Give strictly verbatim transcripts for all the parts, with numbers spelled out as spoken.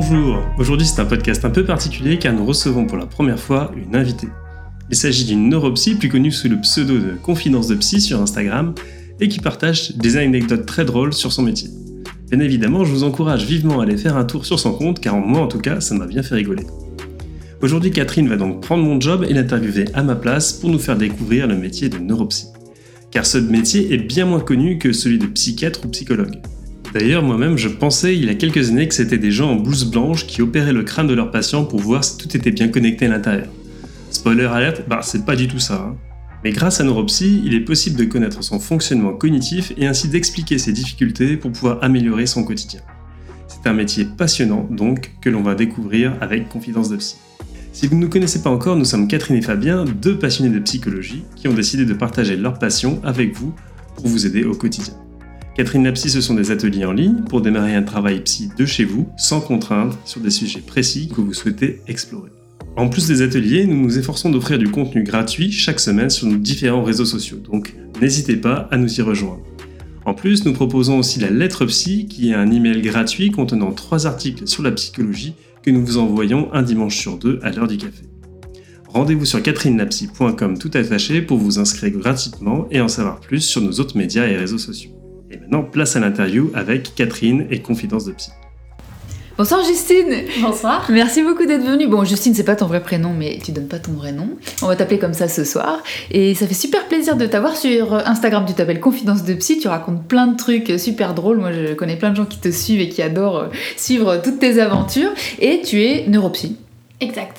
Bonjour, aujourd'hui c'est un podcast un peu particulier car nous recevons pour la première fois une invitée. Il s'agit d'une neuropsy plus connue sous le pseudo de Confidences de Psy sur Instagram et qui partage des anecdotes très drôles sur son métier. Bien évidemment, je vous encourage vivement à aller faire un tour sur son compte car moi en tout cas, ça m'a bien fait rigoler. Aujourd'hui, Catherine va donc prendre mon job et l'interviewer à ma place pour nous faire découvrir le métier de neuropsy. Car ce métier est bien moins connu que celui de psychiatre ou psychologue. D'ailleurs, moi-même, je pensais il y a quelques années que c'était des gens en blouse blanche qui opéraient le crâne de leurs patients pour voir si tout était bien connecté à l'intérieur. Spoiler alerte, bah c'est pas du tout ça. Hein. Mais grâce à neuropsy, il est possible de connaître son fonctionnement cognitif et ainsi d'expliquer ses difficultés pour pouvoir améliorer son quotidien. C'est un métier passionnant, donc, que l'on va découvrir avec Confidences de Psy. Si vous ne nous connaissez pas encore, nous sommes Catherine et Fabien, deux passionnés de psychologie, qui ont décidé de partager leur passion avec vous pour vous aider au quotidien. Catherine Lapsy, ce sont des ateliers en ligne pour démarrer un travail psy de chez vous, sans contrainte, sur des sujets précis que vous souhaitez explorer. En plus des ateliers, nous nous efforçons d'offrir du contenu gratuit chaque semaine sur nos différents réseaux sociaux, donc n'hésitez pas à nous y rejoindre. En plus, nous proposons aussi la lettre psy, qui est un email gratuit contenant trois articles sur la psychologie que nous vous envoyons un dimanche sur deux à l'heure du café. Rendez-vous sur catherine lapsy point com tout attaché pour vous inscrire gratuitement et en savoir plus sur nos autres médias et réseaux sociaux. Et maintenant, place à l'interview avec Catherine et Confidences de Psy. Bonsoir Justine. Bonsoir. Merci beaucoup d'être venue. Bon, Justine, c'est pas ton vrai prénom, mais tu donnes pas ton vrai nom. On va t'appeler comme ça ce soir. Et ça fait super plaisir de t'avoir sur Instagram. Tu t'appelles Confidences de Psy, tu racontes plein de trucs super drôles. Moi, je connais plein de gens qui te suivent et qui adorent suivre toutes tes aventures. Et tu es neuropsy. Exact.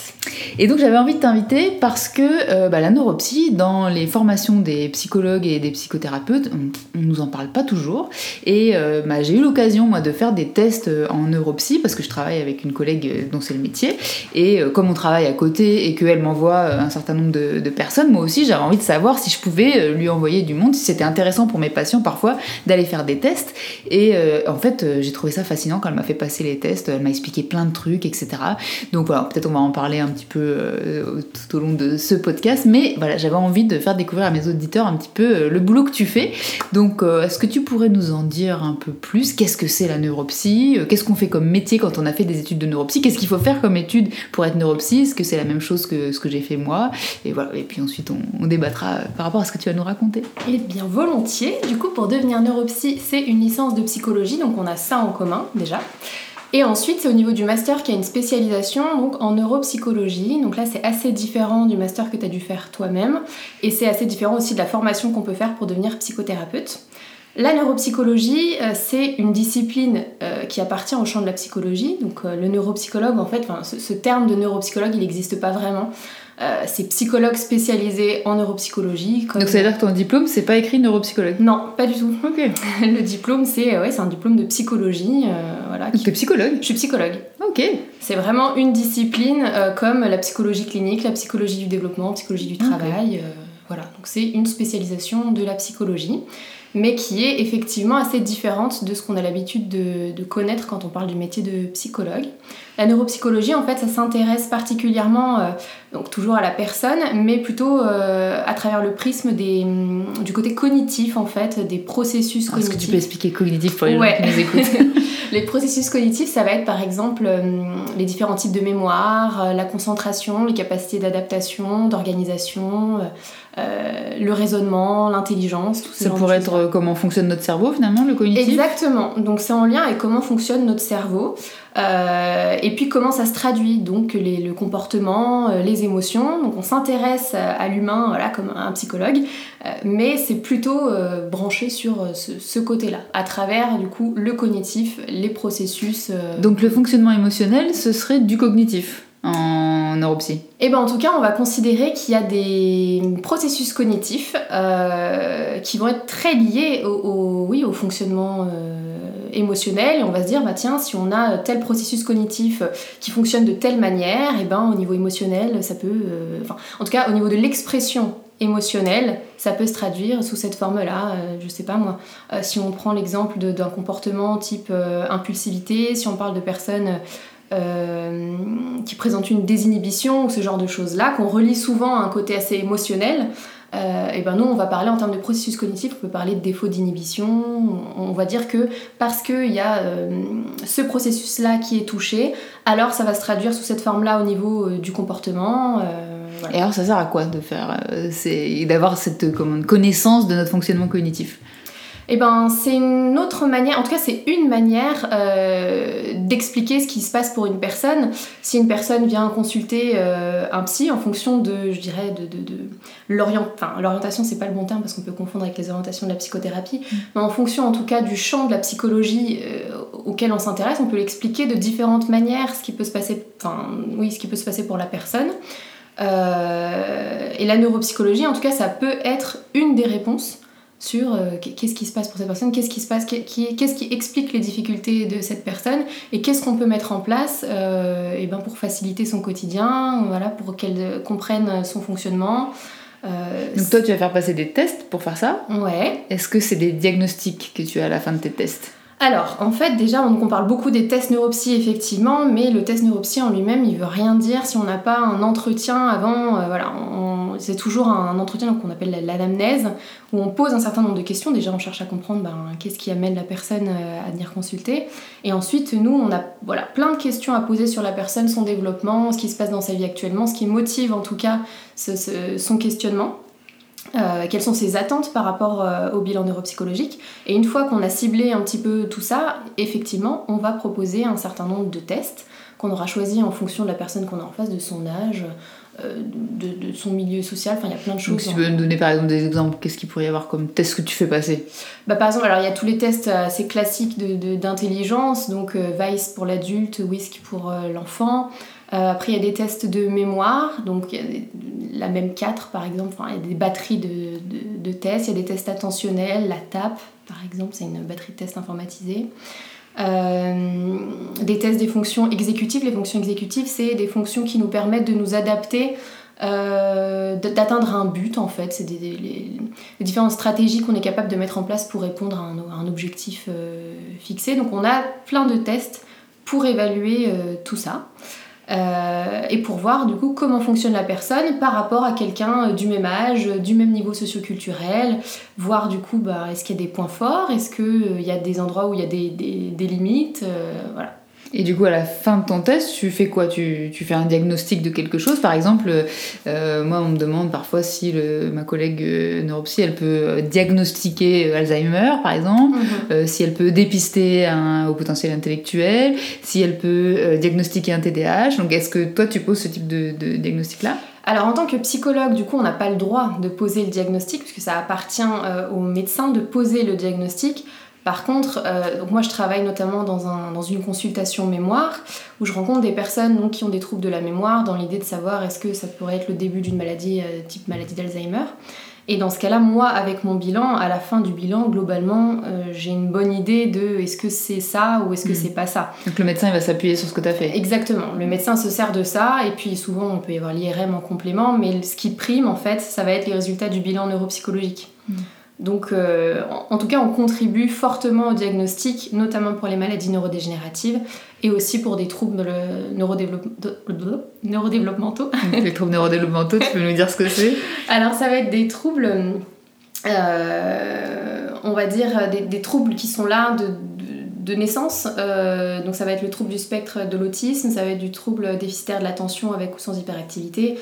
Et donc j'avais envie de t'inviter parce que euh, bah, la neuropsy, dans les formations des psychologues et des psychothérapeutes, on ne nous en parle pas toujours. Et euh, bah, j'ai eu l'occasion moi de faire des tests en neuropsy parce que je travaille avec une collègue dont c'est le métier. Et euh, comme on travaille à côté et qu'elle m'envoie un certain nombre de, de personnes, moi aussi j'avais envie de savoir si je pouvais lui envoyer du monde, si c'était intéressant pour mes patients parfois d'aller faire des tests. Et euh, en fait j'ai trouvé ça fascinant quand elle m'a fait passer les tests, elle m'a expliqué plein de trucs, et cetera. Donc voilà, peut-être on va en parler un petit peu euh, tout au long de ce podcast, mais voilà, j'avais envie de faire découvrir à mes auditeurs un petit peu euh, le boulot que tu fais. Donc euh, est-ce que tu pourrais nous en dire un peu plus? Qu'est-ce que c'est la neuropsy? Qu'est-ce qu'on fait comme métier quand on a fait des études de neuropsy? Qu'est-ce qu'il faut faire comme étude pour être neuropsy? Est-ce que c'est la même chose que ce que j'ai fait moi? Et voilà, et puis ensuite on, on débattra par rapport à ce que tu vas nous raconter. Et bien volontiers. Du coup, pour devenir neuropsy, c'est une licence de psychologie, donc on a ça en commun déjà. Et ensuite, c'est au niveau du master qu'il y a une spécialisation donc en neuropsychologie. Donc là, c'est assez différent du master que tu as dû faire toi-même. Et c'est assez différent aussi de la formation qu'on peut faire pour devenir psychothérapeute. La neuropsychologie, euh, c'est une discipline euh, qui appartient au champ de la psychologie. Donc euh, le neuropsychologue, en fait, enfin, ce, ce terme de neuropsychologue, il n'existe pas vraiment. Euh, c'est psychologue spécialisé en neuropsychologie. Comme... Donc ça veut dire que ton diplôme, c'est pas écrit neuropsychologue? Non, pas du tout. Okay. Le diplôme, c'est, ouais, c'est un diplôme de psychologie. Euh, voilà, qui... Tu es psychologue? Je suis psychologue. Ok. C'est vraiment une discipline euh, comme la psychologie clinique, la psychologie du développement, la psychologie du travail. Okay. Euh, voilà, donc c'est une spécialisation de la psychologie, mais qui est effectivement assez différente de ce qu'on a l'habitude de, de connaître quand on parle du métier de psychologue. La neuropsychologie, en fait, ça s'intéresse particulièrement, euh, donc toujours à la personne, mais plutôt euh, à travers le prisme des, du côté cognitif, en fait, des processus cognitifs. Est-ce que tu peux expliquer cognitif pour les ouais. gens qui nous écoutent? Les processus cognitifs, ça va être par exemple euh, les différents types de mémoire, euh, la concentration, les capacités d'adaptation, d'organisation... Euh, Euh, le raisonnement, l'intelligence, tout ce genre de choses. Ça pourrait être euh, comment fonctionne notre cerveau finalement, le cognitif? Exactement, donc c'est en lien avec comment fonctionne notre cerveau euh, et puis comment ça se traduit, donc les, le comportement, euh, les émotions. Donc on s'intéresse à l'humain, voilà, comme un psychologue, euh, mais c'est plutôt euh, branché sur euh, ce, ce côté-là, à travers du coup le cognitif, les processus. Euh... Donc le fonctionnement émotionnel, ce serait du cognitif en neuropsy? Eh ben en tout cas, on va considérer qu'il y a des processus cognitifs euh, qui vont être très liés au, au, oui, au fonctionnement euh, émotionnel, et on va se dire bah tiens, si on a tel processus cognitif qui fonctionne de telle manière, et eh ben au niveau émotionnel, ça peut, euh, enfin en tout cas au niveau de l'expression émotionnelle, ça peut se traduire sous cette forme-là. Euh, je sais pas moi, euh, si on prend l'exemple de, d'un comportement type euh, impulsivité, si on parle de personnes Euh, qui présente une désinhibition ou ce genre de choses là, qu'on relie souvent à un côté assez émotionnel, euh, et ben nous on va parler en termes de processus cognitif, on peut parler de défaut d'inhibition, on va dire que parce qu'il y a euh, ce processus-là qui est touché, alors ça va se traduire sous cette forme-là au niveau euh, du comportement. Euh, Voilà. Et alors ça sert à quoi de faire euh, c'est, d'avoir cette comme, connaissance de notre fonctionnement cognitif? Eh ben, c'est une autre manière, en tout cas c'est une manière euh, d'expliquer ce qui se passe pour une personne. Si une personne vient consulter euh, un psy en fonction de, je dirais, de, de, de l'orient... enfin, l'orientation, c'est pas le bon terme parce qu'on peut confondre avec les orientations de la psychothérapie, mmh. mais en fonction en tout cas du champ de la psychologie euh, auquel on s'intéresse, on peut l'expliquer de différentes manières, ce qui peut se passer, enfin, oui, ce qui peut se passer pour la personne. Euh, et la neuropsychologie, en tout cas, ça peut être une des réponses sur euh, qu'est-ce qui se passe pour cette personne, qu'est-ce qui se passe, qu'est-ce qui explique les difficultés de cette personne, et qu'est-ce qu'on peut mettre en place euh, et ben pour faciliter son quotidien, voilà, pour qu'elle comprenne son fonctionnement. Euh, Donc toi, tu vas faire passer des tests pour faire ça ? Ouais. Est-ce que c'est des diagnostics que tu as à la fin de tes tests ? Alors, en fait, déjà, on, on parle beaucoup des tests neuropsy, effectivement, mais le test neuropsy en lui-même, il veut rien dire si on n'a pas un entretien avant. Euh, voilà, on, c'est toujours un entretien qu'on appelle l'anamnèse, où on pose un certain nombre de questions. Déjà, on cherche à comprendre ben, qu'est-ce qui amène la personne à venir consulter. Et ensuite, nous, on a voilà, plein de questions à poser sur la personne, son développement, ce qui se passe dans sa vie actuellement, ce qui motive en tout cas ce, ce, son questionnement. Euh, quelles sont ses attentes par rapport euh, au bilan neuropsychologique, et une fois qu'on a ciblé un petit peu tout ça, effectivement on va proposer un certain nombre de tests qu'on aura choisi en fonction de la personne qu'on a en face, de son âge, euh, de, de son milieu social, enfin il y a plein de choses. Donc si tu peux nous donner par exemple des exemples, qu'est-ce qu'il pourrait y avoir comme test que tu fais passer? Bah, par exemple, alors il y a tous les tests assez classiques de, de, d'intelligence, donc euh, W A I S pour l'adulte, W I S C pour euh, l'enfant. Euh, après il y a des tests de mémoire, donc il y a des, la M É M quatre par exemple, enfin, il y a des batteries de, de, de tests, il y a des tests attentionnels, la T A P par exemple, c'est une batterie de tests informatisée. Euh, des tests des fonctions exécutives, les fonctions exécutives c'est des fonctions qui nous permettent de nous adapter, euh, d'atteindre un but en fait, c'est des, des, les, les différentes stratégies qu'on est capable de mettre en place pour répondre à un, à un objectif euh, fixé, donc on a plein de tests pour évaluer euh, tout ça. Euh, et pour voir du coup comment fonctionne la personne par rapport à quelqu'un du même âge, du même niveau socioculturel, voir du coup bah, est-ce qu'il y a des points forts, est-ce qu'il euh, y a des endroits où il y a des, des, des limites, euh, voilà. Et du coup, à la fin de ton test, tu fais quoi ? tu, tu fais un diagnostic de quelque chose. Par exemple, euh, moi, on me demande parfois si le, ma collègue euh, neuropsy, elle peut diagnostiquer Alzheimer, par exemple, mm-hmm. euh, si elle peut dépister un haut potentiel intellectuel, si elle peut euh, diagnostiquer un T D A H. Donc, est-ce que toi, tu poses ce type de, de diagnostic-là ? Alors, en tant que psychologue, du coup, on n'a pas le droit de poser le diagnostic, puisque ça appartient euh, aux médecins de poser le diagnostic. Par contre, euh, donc moi je travaille notamment dans, un, dans une consultation mémoire où je rencontre des personnes donc, qui ont des troubles de la mémoire dans l'idée de savoir est-ce que ça pourrait être le début d'une maladie euh, type maladie d'Alzheimer. Et dans ce cas-là, moi avec mon bilan, à la fin du bilan, globalement, euh, j'ai une bonne idée de est-ce que c'est ça ou est-ce que mmh. c'est pas ça. Donc le médecin il va s'appuyer sur ce que tu as fait. Exactement, le médecin se sert de ça et puis souvent on peut y avoir l'I R M en complément, mais ce qui prime en fait, ça va être les résultats du bilan neuropsychologique. Mmh. Donc euh, en tout cas on contribue fortement au diagnostic, notamment pour les maladies neurodégénératives et aussi pour des troubles neurodévelop- neurodéveloppementaux. Les troubles neurodéveloppementaux, tu peux nous dire ce que c'est ? Alors ça va être des troubles, euh, on va dire des, des troubles qui sont là de, de, de naissance, euh, donc ça va être le trouble du spectre de l'autisme, ça va être du trouble déficitaire de l'attention avec ou sans hyperactivité.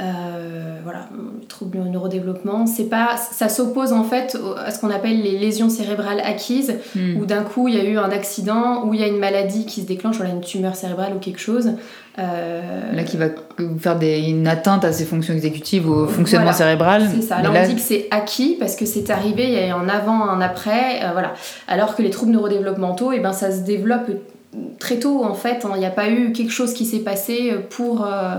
Euh, voilà, le trouble au neurodéveloppement, c'est pas, ça s'oppose en fait à ce qu'on appelle les lésions cérébrales acquises, mmh. où d'un coup il y a eu un accident, où il y a une maladie qui se déclenche, on a une tumeur cérébrale ou quelque chose. Euh... Là, qui va faire des... une atteinte à ses fonctions exécutives ou au fonctionnement voilà, cérébral. C'est ça. Là, là, on dit que c'est acquis parce que c'est arrivé, il y a eu un avant, un après, euh, voilà. Alors que les troubles neurodéveloppementaux, eh ben, ça se développe très tôt en fait, hein. Il n'y a pas eu quelque chose qui s'est passé pour. Euh...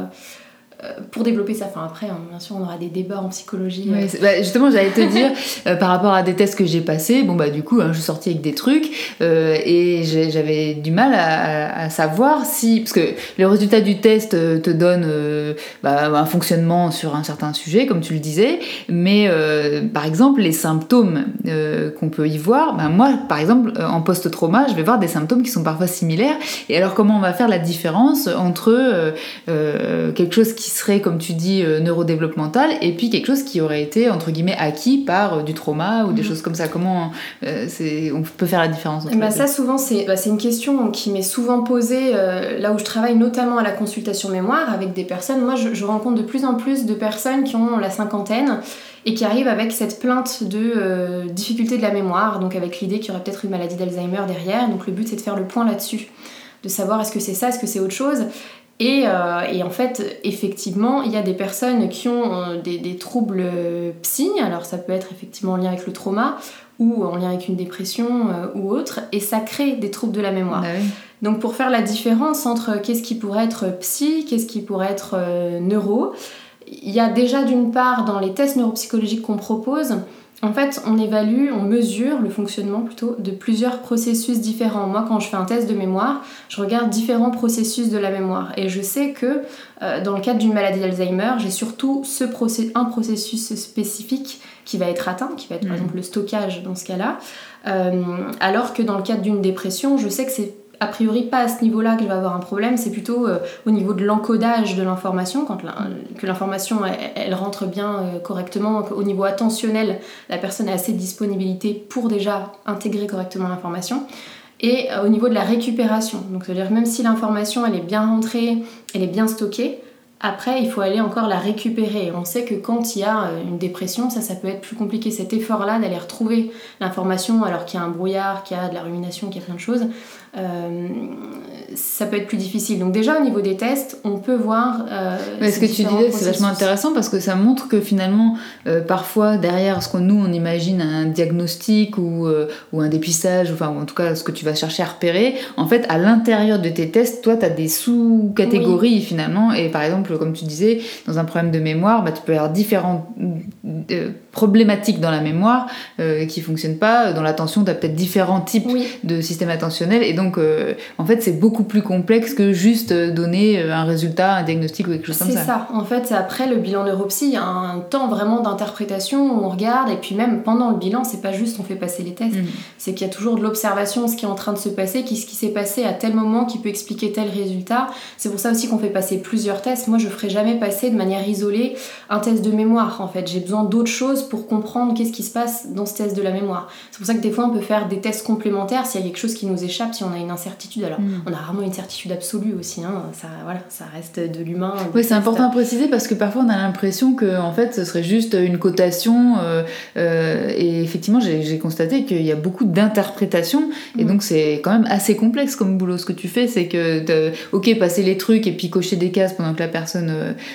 pour développer ça, enfin après hein, bien sûr on aura des débats en psychologie. Oui, bah, justement j'allais te dire euh, par rapport à des tests que j'ai passés, bon bah du coup hein, je suis sortie avec des trucs euh, et j'ai, j'avais du mal à, à savoir si, parce que le résultat du test te donne euh, bah, un fonctionnement sur un certain sujet comme tu le disais, mais euh, par exemple les symptômes euh, qu'on peut y voir, bah, moi par exemple en post-trauma je vais voir des symptômes qui sont parfois similaires, et alors comment on va faire la différence entre euh, euh, quelque chose qui qui serait, comme tu dis, euh, neurodéveloppemental, et puis quelque chose qui aurait été, entre guillemets, acquis par euh, du trauma ou des mmh. choses comme ça. Comment euh, c'est, on peut faire la différence entre bah, ça, souvent, c'est, bah, c'est une question qui m'est souvent posée euh, là où je travaille, notamment à la consultation mémoire, avec des personnes. Moi, je, je rencontre de plus en plus de personnes qui ont la cinquantaine et qui arrivent avec cette plainte de euh, difficulté de la mémoire, donc avec l'idée qu'il y aurait peut-être une maladie d'Alzheimer derrière. Donc le but, c'est de faire le point là-dessus, de savoir est-ce que c'est ça, est-ce que c'est autre chose. Et, euh, et en fait, effectivement, il y a des personnes qui ont des, des troubles psy, alors ça peut être effectivement en lien avec le trauma, ou en lien avec une dépression euh, ou autre, et ça crée des troubles de la mémoire. Ouais. Donc pour faire la différence entre qu'est-ce qui pourrait être psy, qu'est-ce qui pourrait être euh, neuro, il y a déjà d'une part dans les tests neuropsychologiques qu'on propose, en fait, on évalue, on mesure le fonctionnement plutôt de plusieurs processus différents. Moi, quand je fais un test de mémoire, je regarde différents processus de la mémoire. Et je sais que euh, dans le cadre d'une maladie d'Alzheimer, j'ai surtout ce process- un processus spécifique qui va être atteint, qui va être par mmh. exemple le stockage dans ce cas-là. Euh, alors que dans le cadre d'une dépression, je sais que c'est a priori pas à ce niveau-là que je vais avoir un problème, c'est plutôt euh, au niveau de l'encodage de l'information, quand la, que l'information elle, elle rentre bien euh, correctement, donc, au niveau attentionnel, la personne a assez de disponibilité pour déjà intégrer correctement l'information, et euh, au niveau de la récupération, donc c'est-à-dire même si l'information elle est bien rentrée, elle est bien stockée, après il faut aller encore la récupérer. On sait que quand il y a une dépression, ça, ça peut être plus compliqué, cet effort-là d'aller retrouver l'information alors qu'il y a un brouillard, qu'il y a de la rumination, qu'il y a plein de choses. Euh, ça peut être plus difficile. Donc déjà au niveau des tests, on peut voir euh, mais ce que tu disais, c'est vachement intéressant parce que ça montre que finalement euh, parfois derrière ce qu'on nous on imagine un diagnostic ou, euh, ou un dépistage, enfin ou en tout cas ce que tu vas chercher à repérer, en fait à l'intérieur de tes tests, toi t'as des sous-catégories oui. finalement, et par exemple comme tu disais dans un problème de mémoire, bah, tu peux avoir différentes euh, problématiques dans la mémoire euh, qui fonctionnent pas, dans l'attention t'as peut-être différents types oui. de systèmes attentionnels, et donc Donc, euh, en fait, c'est beaucoup plus complexe que juste donner un résultat, un diagnostic ou quelque chose comme ça. C'est ça. En fait, après, le bilan neuropsy, il y a un temps vraiment d'interprétation où on regarde, et puis même pendant le bilan, c'est pas juste on fait passer les tests. Mmh. C'est qu'il y a toujours de l'observation, ce qui est en train de se passer, ce qui s'est passé à tel moment qui peut expliquer tel résultat. C'est pour ça aussi qu'on fait passer plusieurs tests. Moi, je ferai jamais passer de manière isolée un test de mémoire, en fait. J'ai besoin d'autres choses pour comprendre qu'est-ce qui se passe dans ce test de la mémoire. C'est pour ça que des fois, on peut faire des tests complémentaires s'il y a quelque chose qui nous échappe, si on a une incertitude. Alors, mmh. on a rarement une certitude absolue aussi, hein. ça, voilà, ça reste de l'humain. Oui, c'est important à préciser parce que parfois on a l'impression que en fait, ce serait juste une cotation. Euh, euh, et effectivement, j'ai, j'ai constaté qu'il y a beaucoup d'interprétations, et mmh. donc c'est quand même assez complexe comme boulot. Ce que tu fais, c'est que, ok, passer les trucs et puis cocher des cases pendant que la personne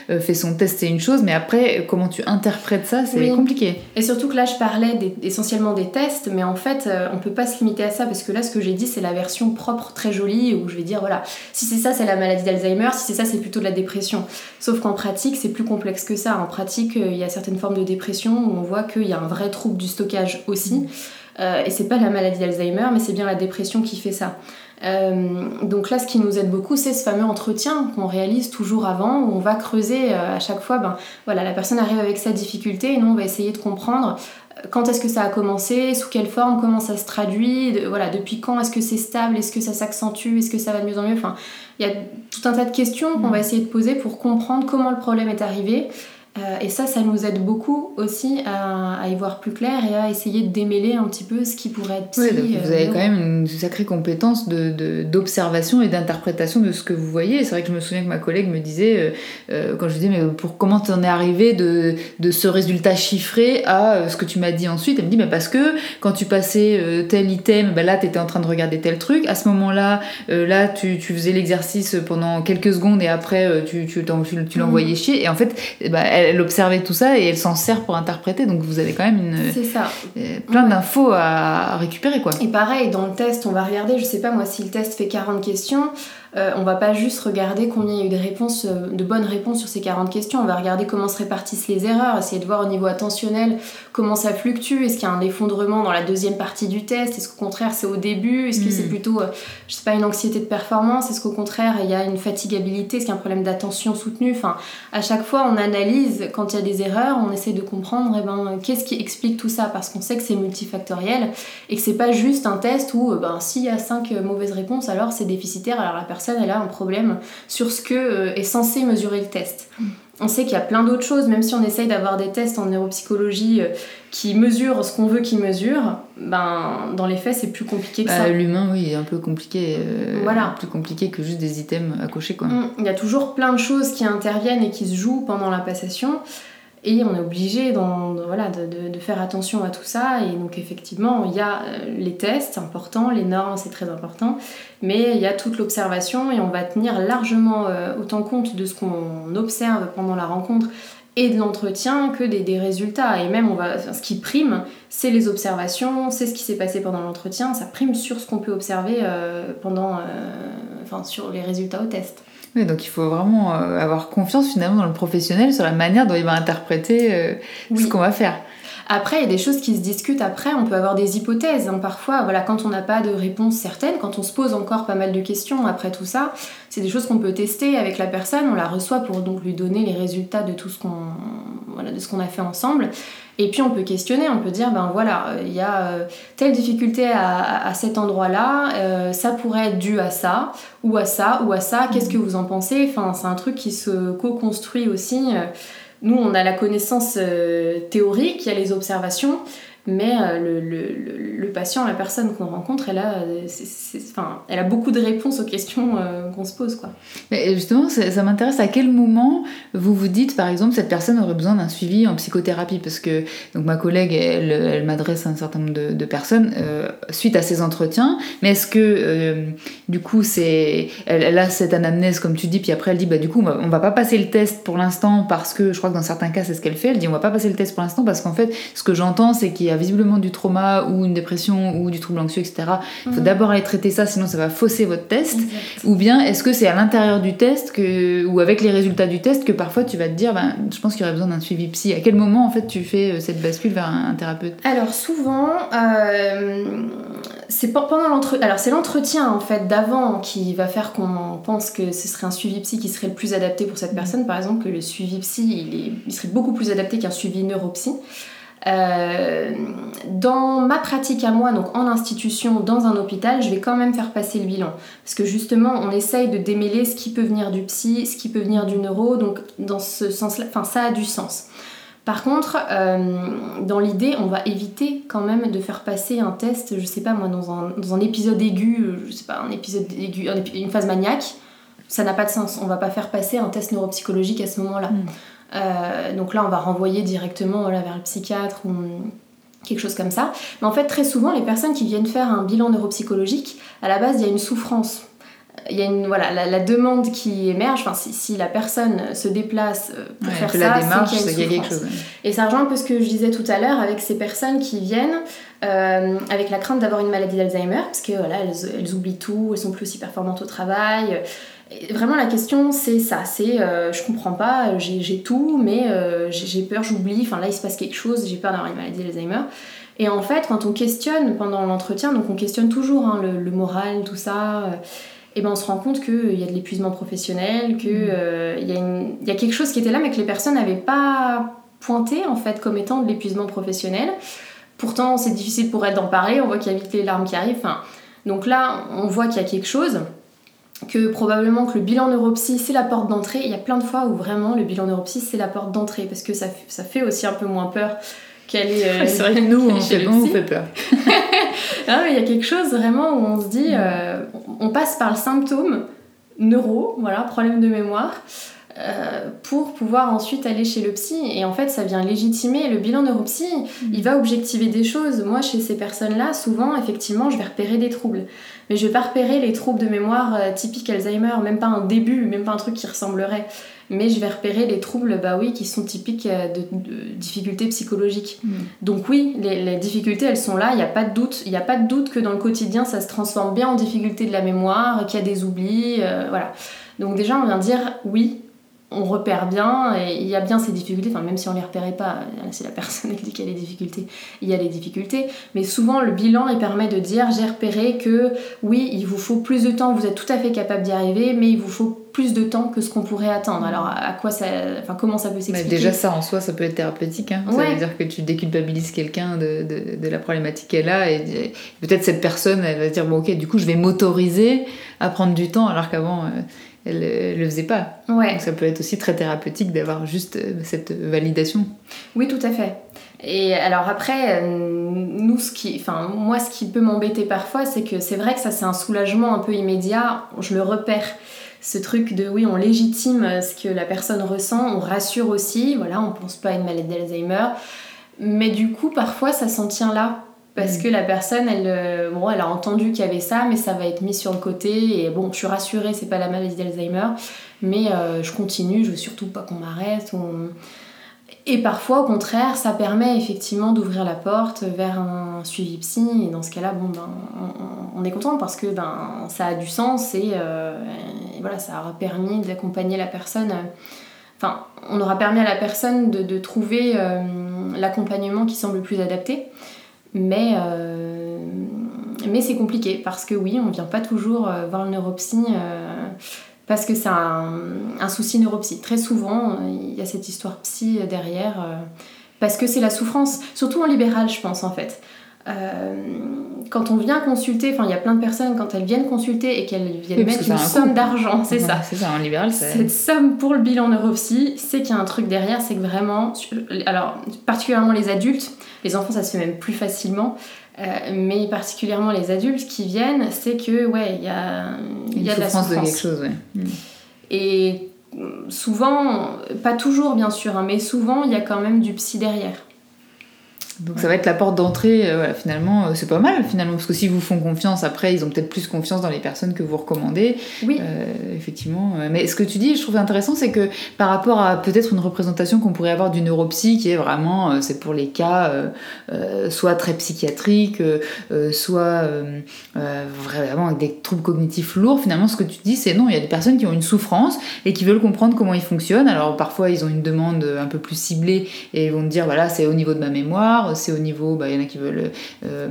euh, fait son test, c'est une chose, mais après, comment tu interprètes ça, c'est oui. compliqué. Et surtout que là, je parlais des, essentiellement des tests, mais en fait, on peut pas se limiter à ça parce que là, ce que j'ai dit, c'est la version propre, très jolie, où je vais dire voilà, si c'est ça c'est la maladie d'Alzheimer, si c'est ça c'est plutôt de la dépression. Sauf qu'en pratique c'est plus complexe que ça. En pratique il y a certaines formes de dépression où on voit qu'il y a un vrai trouble du stockage aussi, euh, et c'est pas la maladie d'Alzheimer mais c'est bien la dépression qui fait ça. Euh, donc là ce qui nous aide beaucoup c'est ce fameux entretien qu'on réalise toujours avant, où on va creuser euh, à chaque fois, ben voilà, la personne arrive avec sa difficulté et nous on va essayer de comprendre quand est-ce que ça a commencé, sous quelle forme, comment ça se traduit, de, voilà, depuis quand est-ce que c'est stable, est-ce que ça s'accentue, est-ce que ça va de mieux en mieux. Enfin, il y a tout un tas de questions qu'on va essayer de poser pour comprendre comment le problème est arrivé. Euh, et ça, ça nous aide beaucoup aussi à, à y voir plus clair et à essayer de démêler un petit peu ce qui pourrait être psy. Ouais, donc vous avez euh, quand même une sacrée compétence de, de, d'observation et d'interprétation de ce que vous voyez. Et c'est vrai que je me souviens que ma collègue me disait, euh, quand je lui disais mais pour, comment t'en es arrivé de, de ce résultat chiffré à euh, ce que tu m'as dit ensuite, elle me dit mais parce que quand tu passais euh, tel item, ben là t'étais en train de regarder tel truc, à ce moment-là, euh, là tu, tu faisais l'exercice pendant quelques secondes et après euh, tu, tu, tu, tu l'envoyais mmh. chier. Et en fait, bah, elle Elle observait tout ça et elle s'en sert pour interpréter, donc vous avez quand même une, c'est ça. Euh, plein ouais. d'infos à, à récupérer, quoi. Et pareil, dans le test, on va regarder, je sais pas moi, si le test fait quarante questions, euh, on va pas juste regarder combien il y a eu de réponses, de bonnes réponses sur ces quarante questions, on va regarder comment se répartissent les erreurs, essayer de voir au niveau attentionnel comment ça fluctue, est-ce qu'il y a un effondrement dans la deuxième partie du test, est-ce qu'au contraire c'est au début, est-ce que mmh. c'est plutôt, euh, je sais pas, une anxiété de performance, est-ce qu'au contraire il y a une fatigabilité, est-ce qu'il y a un problème d'attention soutenue, enfin, à chaque fois on analyse. Quand il y a des erreurs, on essaie de comprendre eh ben, qu'est-ce qui explique tout ça, parce qu'on sait que c'est multifactoriel et que c'est pas juste un test où ben, s'il y a cinq mauvaises réponses, alors c'est déficitaire, alors la personne personne elle a un problème sur ce que euh, est censé mesurer le test. On sait qu'il y a plein d'autres choses, même si on essaye d'avoir des tests en neuropsychologie euh, qui mesurent ce qu'on veut qu'ils mesurent, ben, dans les faits c'est plus compliqué que bah, ça. L'humain oui, est un peu compliqué, euh, voilà. plus compliqué que juste des items à cocher, quoi. Il y a toujours plein de choses qui interviennent et qui se jouent pendant la passation. Et on est obligé dans, de, voilà, de, de, de faire attention à tout ça. Et donc effectivement, il y a les tests, c'est important, les normes, c'est très important. Mais il y a toute l'observation et on va tenir largement euh, autant compte de ce qu'on observe pendant la rencontre et de l'entretien que des, des résultats. Et même, on va, enfin, ce qui prime, c'est les observations, c'est ce qui s'est passé pendant l'entretien. Ça prime sur ce qu'on peut observer euh, pendant, euh, enfin, sur les résultats au test. Oui, donc il faut vraiment avoir confiance finalement dans le professionnel sur la manière dont il va interpréter euh, oui. ce qu'on va faire. Après, il y a des choses qui se discutent après, on peut avoir des hypothèses. Hein. Parfois, voilà, quand on n'a pas de réponse certaine, quand on se pose encore pas mal de questions après tout ça, c'est des choses qu'on peut tester avec la personne, on la reçoit pour donc lui donner les résultats de tout ce qu'on, voilà, de ce qu'on a fait ensemble. Et puis on peut questionner, on peut dire, ben voilà, il y a euh, telle difficulté à, à cet endroit-là, euh, ça pourrait être dû à ça, ou à ça, ou à ça, qu'est-ce que vous en pensez ? Enfin, c'est un truc qui se co-construit aussi. Nous, on a la connaissance euh, théorique, il y a les observations, mais euh, le, le, le patient, la personne qu'on rencontre, elle a, euh, c'est, c'est, enfin, elle a beaucoup de réponses aux questions euh, qu'on se pose, quoi. Mais justement, ça, ça m'intéresse, à quel moment vous vous dites, par exemple, cette personne aurait besoin d'un suivi en psychothérapie ? Parce que donc, ma collègue, elle, elle m'adresse à un certain nombre de, de personnes euh, suite à ces entretiens, mais est-ce que, euh, du coup, c'est, elle, elle a cette anamnèse, comme tu dis, puis après, elle dit, bah, du coup, on va, on va pas passer le test pour l'instant, parce que je crois que dans certains cas, c'est ce qu'elle fait, elle dit, on va pas passer le test pour l'instant, parce qu'en fait, ce que j'entends, c'est qu'il y a visiblement du trauma ou une dépression ou du trouble anxieux, et cetera. Il faut mmh. d'abord aller traiter ça, sinon ça va fausser votre test. Exact. Ou bien est-ce que c'est à l'intérieur du test que, ou avec les résultats du test que parfois tu vas te dire, ben, je pense qu'il y aurait besoin d'un suivi psy. À quel moment en fait tu fais cette bascule vers un thérapeute ? Alors souvent, euh, c'est pendant l'entretien. Alors c'est l'entretien en fait d'avant qui va faire qu'on pense que ce serait un suivi psy qui serait le plus adapté pour cette personne. Par exemple, que le suivi psy, il, est... il serait beaucoup plus adapté qu'un suivi neuropsy. Euh, dans ma pratique à moi, donc en institution, dans un hôpital, je vais quand même faire passer le bilan parce que justement on essaye de démêler ce qui peut venir du psy, ce qui peut venir du neuro, donc dans ce sens-là, enfin ça a du sens. Par contre, euh, dans l'idée, on va éviter quand même de faire passer un test, je sais pas moi, dans un, dans un épisode aigu, je sais pas, un épisode aigu, une phase maniaque, ça n'a pas de sens. On va pas faire passer un test neuropsychologique à ce moment-là. Mmh. Euh, donc là on va renvoyer directement là, vers le psychiatre ou quelque chose comme ça, mais en fait très souvent les personnes qui viennent faire un bilan neuropsychologique, à la base il y a une souffrance, il y a une, voilà, la, la demande qui émerge, enfin, si, si la personne se déplace pour ouais, faire ça, démarche, c'est qu'il y a une souffrance, et ça rejoint un peu ce que je disais tout à l'heure avec ces personnes qui viennent Euh, avec la crainte d'avoir une maladie d'Alzheimer, parce que voilà, elles, elles oublient tout, elles sont plus aussi performantes au travail. Et vraiment la question c'est ça, c'est euh, je comprends pas, j'ai, j'ai tout, mais euh, j'ai, j'ai peur, j'oublie, enfin là il se passe quelque chose, j'ai peur d'avoir une maladie d'Alzheimer. Et en fait quand on questionne pendant l'entretien, donc on questionne toujours hein, le, le moral, tout ça, euh, et ben on se rend compte qu'il y a de l'épuisement professionnel, qu'il euh, y, y a quelque chose qui était là mais que les personnes n'avaient pas pointé en fait comme étant de l'épuisement professionnel. Pourtant, c'est difficile pour elle d'en parler, on voit qu'il y a vite les larmes qui arrivent. Enfin, donc là, on voit qu'il y a quelque chose, que probablement que le bilan neuropsy, c'est la porte d'entrée. Il y a plein de fois où vraiment le bilan neuropsy, c'est la porte d'entrée, parce que ça, ça fait aussi un peu moins peur qu'elle est... Euh, c'est vrai que nous, on fait, on fait peur. Non, mais il y a quelque chose vraiment où on se dit, euh, on passe par le symptôme neuro, voilà, problème de mémoire, Euh, pour pouvoir ensuite aller chez le psy, et en fait ça vient légitimer le bilan neuropsy, mmh. il va objectiver des choses. Moi chez ces personnes là souvent effectivement je vais repérer des troubles, mais je vais pas repérer les troubles de mémoire euh, typiques Alzheimer, même pas un début, même pas un truc qui ressemblerait, mais je vais repérer les troubles bah oui, qui sont typiques euh, de, de difficultés psychologiques. mmh. Donc oui, les, les difficultés elles sont là, il n'y a pas de doute, il n'y a pas de doute que dans le quotidien ça se transforme bien en difficulté de la mémoire, qu'il y a des oublis, euh, voilà. Donc déjà on vient dire oui, on repère bien, et il y a bien ces difficultés, enfin, même si on ne les repérait pas, c'est la personne qui dit qu'il y a des difficultés, il y a des difficultés, mais souvent le bilan il permet de dire j'ai repéré que oui, il vous faut plus de temps, vous êtes tout à fait capable d'y arriver, mais il vous faut plus de temps que ce qu'on pourrait attendre. Alors à quoi ça, enfin, comment ça peut s'expliquer ? Mais déjà ça en soi ça peut être thérapeutique, hein. Ouais. Ça veut dire que tu déculpabilises quelqu'un de, de, de la problématique qu'elle a, et, et peut-être cette personne elle va dire bon ok, du coup je vais m'autoriser à prendre du temps alors qu'avant euh, elle le faisait pas. Ouais. Donc ça peut être aussi très thérapeutique d'avoir juste cette validation. Oui, tout à fait. Et alors après, nous, ce qui, enfin, moi, ce qui peut m'embêter parfois, c'est que c'est vrai que ça, c'est un soulagement un peu immédiat. Je le repère. Ce truc de oui, on légitime ce que la personne ressent, on rassure aussi. Voilà, on pense pas à une maladie d'Alzheimer. Mais du coup, parfois, ça s'en tient là. Parce que la personne, elle, bon, elle a entendu qu'il y avait ça, mais ça va être mis sur le côté. Et bon, je suis rassurée, c'est pas la maladie d'Alzheimer, mais euh, je continue, je veux surtout pas qu'on m'arrête. On... Et parfois, au contraire, ça permet effectivement d'ouvrir la porte vers un suivi psy. Et dans ce cas-là, bon, ben, on, on est content parce que ben, ça a du sens et, euh, et voilà, ça aura permis d'accompagner la personne. Enfin, on aura permis à la personne de, de trouver euh, l'accompagnement qui semble le plus adapté. Mais, euh, mais c'est compliqué parce que oui, on ne vient pas toujours euh, voir le neuropsy euh, parce que c'est un, un souci neuropsy. Très souvent, il euh, y a cette histoire psy derrière euh, parce que c'est la souffrance, surtout en libéral, je pense en fait. Euh, quand on vient consulter, enfin il y a plein de personnes quand elles viennent consulter et qu'elles viennent oui, mettre une somme coup. d'argent, c'est, non, ça. c'est ça, en libéral, c'est... cette somme pour le bilan neuropsy, c'est qu'il y a un truc derrière, c'est que vraiment, alors particulièrement les adultes, les enfants ça se fait même plus facilement, euh, mais particulièrement les adultes qui viennent, c'est que ouais il y a il y a de la souffrance de quelque chose, ouais. Mmh. Et souvent, pas toujours bien sûr, hein, mais souvent il y a quand même du psy derrière. Donc ouais. Ça va être la porte d'entrée, euh, voilà, finalement, euh, c'est pas mal, finalement, parce que s'ils vous font confiance, après, ils ont peut-être plus confiance dans les personnes que vous recommandez. Oui. Euh, effectivement. Euh, mais ce que tu dis, je trouve intéressant, c'est que par rapport à peut-être une représentation qu'on pourrait avoir du neuropsy, qui est vraiment, euh, c'est pour les cas euh, euh, soit très psychiatriques, euh, euh, soit euh, euh, vraiment avec des troubles cognitifs lourds, finalement, ce que tu dis, c'est non, il y a des personnes qui ont une souffrance et qui veulent comprendre comment ils fonctionnent. Alors, parfois, ils ont une demande un peu plus ciblée et ils vont te dire, voilà, c'est au niveau de ma mémoire, c'est au niveau, bah, y en a qui veulent euh,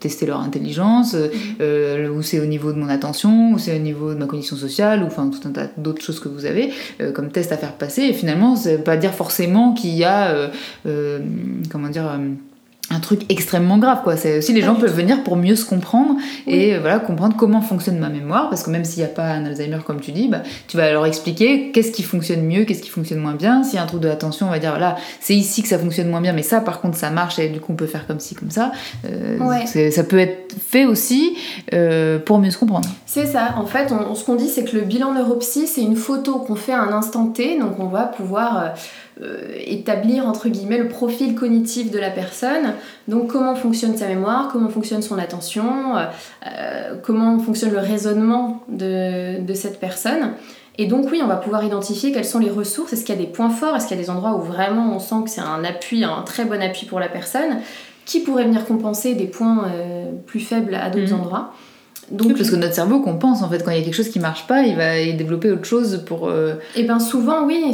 tester leur intelligence, euh, ou c'est au niveau de mon attention, ou c'est au niveau de ma condition sociale, ou enfin tout un tas d'autres choses que vous avez euh, comme test à faire passer. Et finalement, ça veut pas dire forcément qu'il y a, euh, euh, comment dire, euh, un truc extrêmement grave, quoi. C'est aussi les gens peuvent venir pour mieux se comprendre et oui. Voilà, comprendre comment fonctionne ma mémoire, parce que même s'il n'y a pas un Alzheimer comme tu dis, bah, tu vas leur expliquer qu'est-ce qui fonctionne mieux, qu'est-ce qui fonctionne moins bien. S'il y a un trouble de l'attention, on va dire voilà, c'est ici que ça fonctionne moins bien, mais ça par contre ça marche et du coup on peut faire comme ci, comme ça. Euh, ouais. c'est, ça peut être fait aussi euh, pour mieux se comprendre. C'est ça. En fait, on, ce qu'on dit, c'est que le bilan neuropsy, c'est une photo qu'on fait à un instant T, donc on va pouvoir euh, établir entre guillemets le profil cognitif de la personne, donc comment fonctionne sa mémoire, comment fonctionne son attention, euh, comment fonctionne le raisonnement de, de cette personne. Et donc oui, on va pouvoir identifier quelles sont les ressources, est-ce qu'il y a des points forts, est-ce qu'il y a des endroits où vraiment on sent que c'est un appui, un très bon appui pour la personne, qui pourrait venir compenser des points euh, plus faibles à d'autres mmh. endroits. Donc, oui, parce que notre cerveau compense en fait, quand il y a quelque chose qui marche pas, il va y développer autre chose pour... Euh... Et bien souvent oui,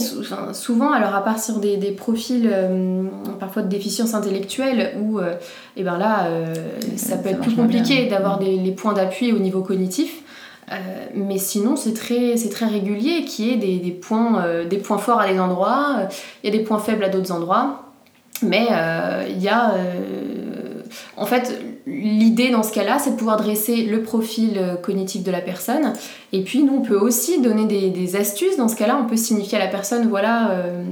souvent, alors à part sur des, des profils euh, parfois de déficience intellectuelle où euh, et ben là euh, ça peut ça être plus compliqué bien. D'avoir des, les points d'appui au niveau cognitif, euh, mais sinon c'est très, c'est très régulier qu'il y ait des, des, points, euh, des points forts à des endroits, euh, il y a des points faibles à d'autres endroits, mais euh, il y a... Euh, En fait, l'idée dans ce cas-là, c'est de pouvoir dresser le profil cognitif de la personne. Et puis, nous, on peut aussi donner des, des astuces. Dans ce cas-là, on peut signifier à la personne, voilà, euh,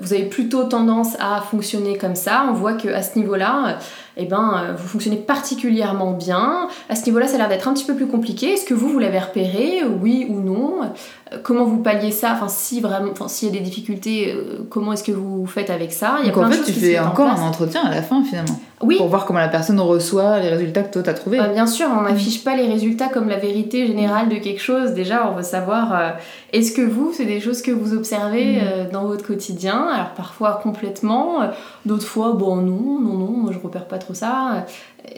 vous avez plutôt tendance à fonctionner comme ça. On voit qu'à ce niveau-là, eh ben, vous fonctionnez particulièrement bien. À ce niveau-là, ça a l'air d'être un petit peu plus compliqué. Est-ce que vous, vous l'avez repéré, oui ou non ? Comment vous palliez ça ? Enfin, si vraiment, enfin, s'il y a des difficultés, comment est-ce que vous faites avec ça ? Il y a Donc plein en fait, de tu fais encore un entretien à la fin, finalement. Oui. Pour voir comment la personne reçoit les résultats que toi t'as trouvé. Bah, bien sûr, on n'affiche pas les résultats comme la vérité générale de quelque chose. Déjà, on veut savoir euh, est-ce que vous, c'est des choses que vous observez euh, dans votre quotidien. Alors parfois complètement, euh, d'autres fois bon non, non, non, moi je repère pas trop ça.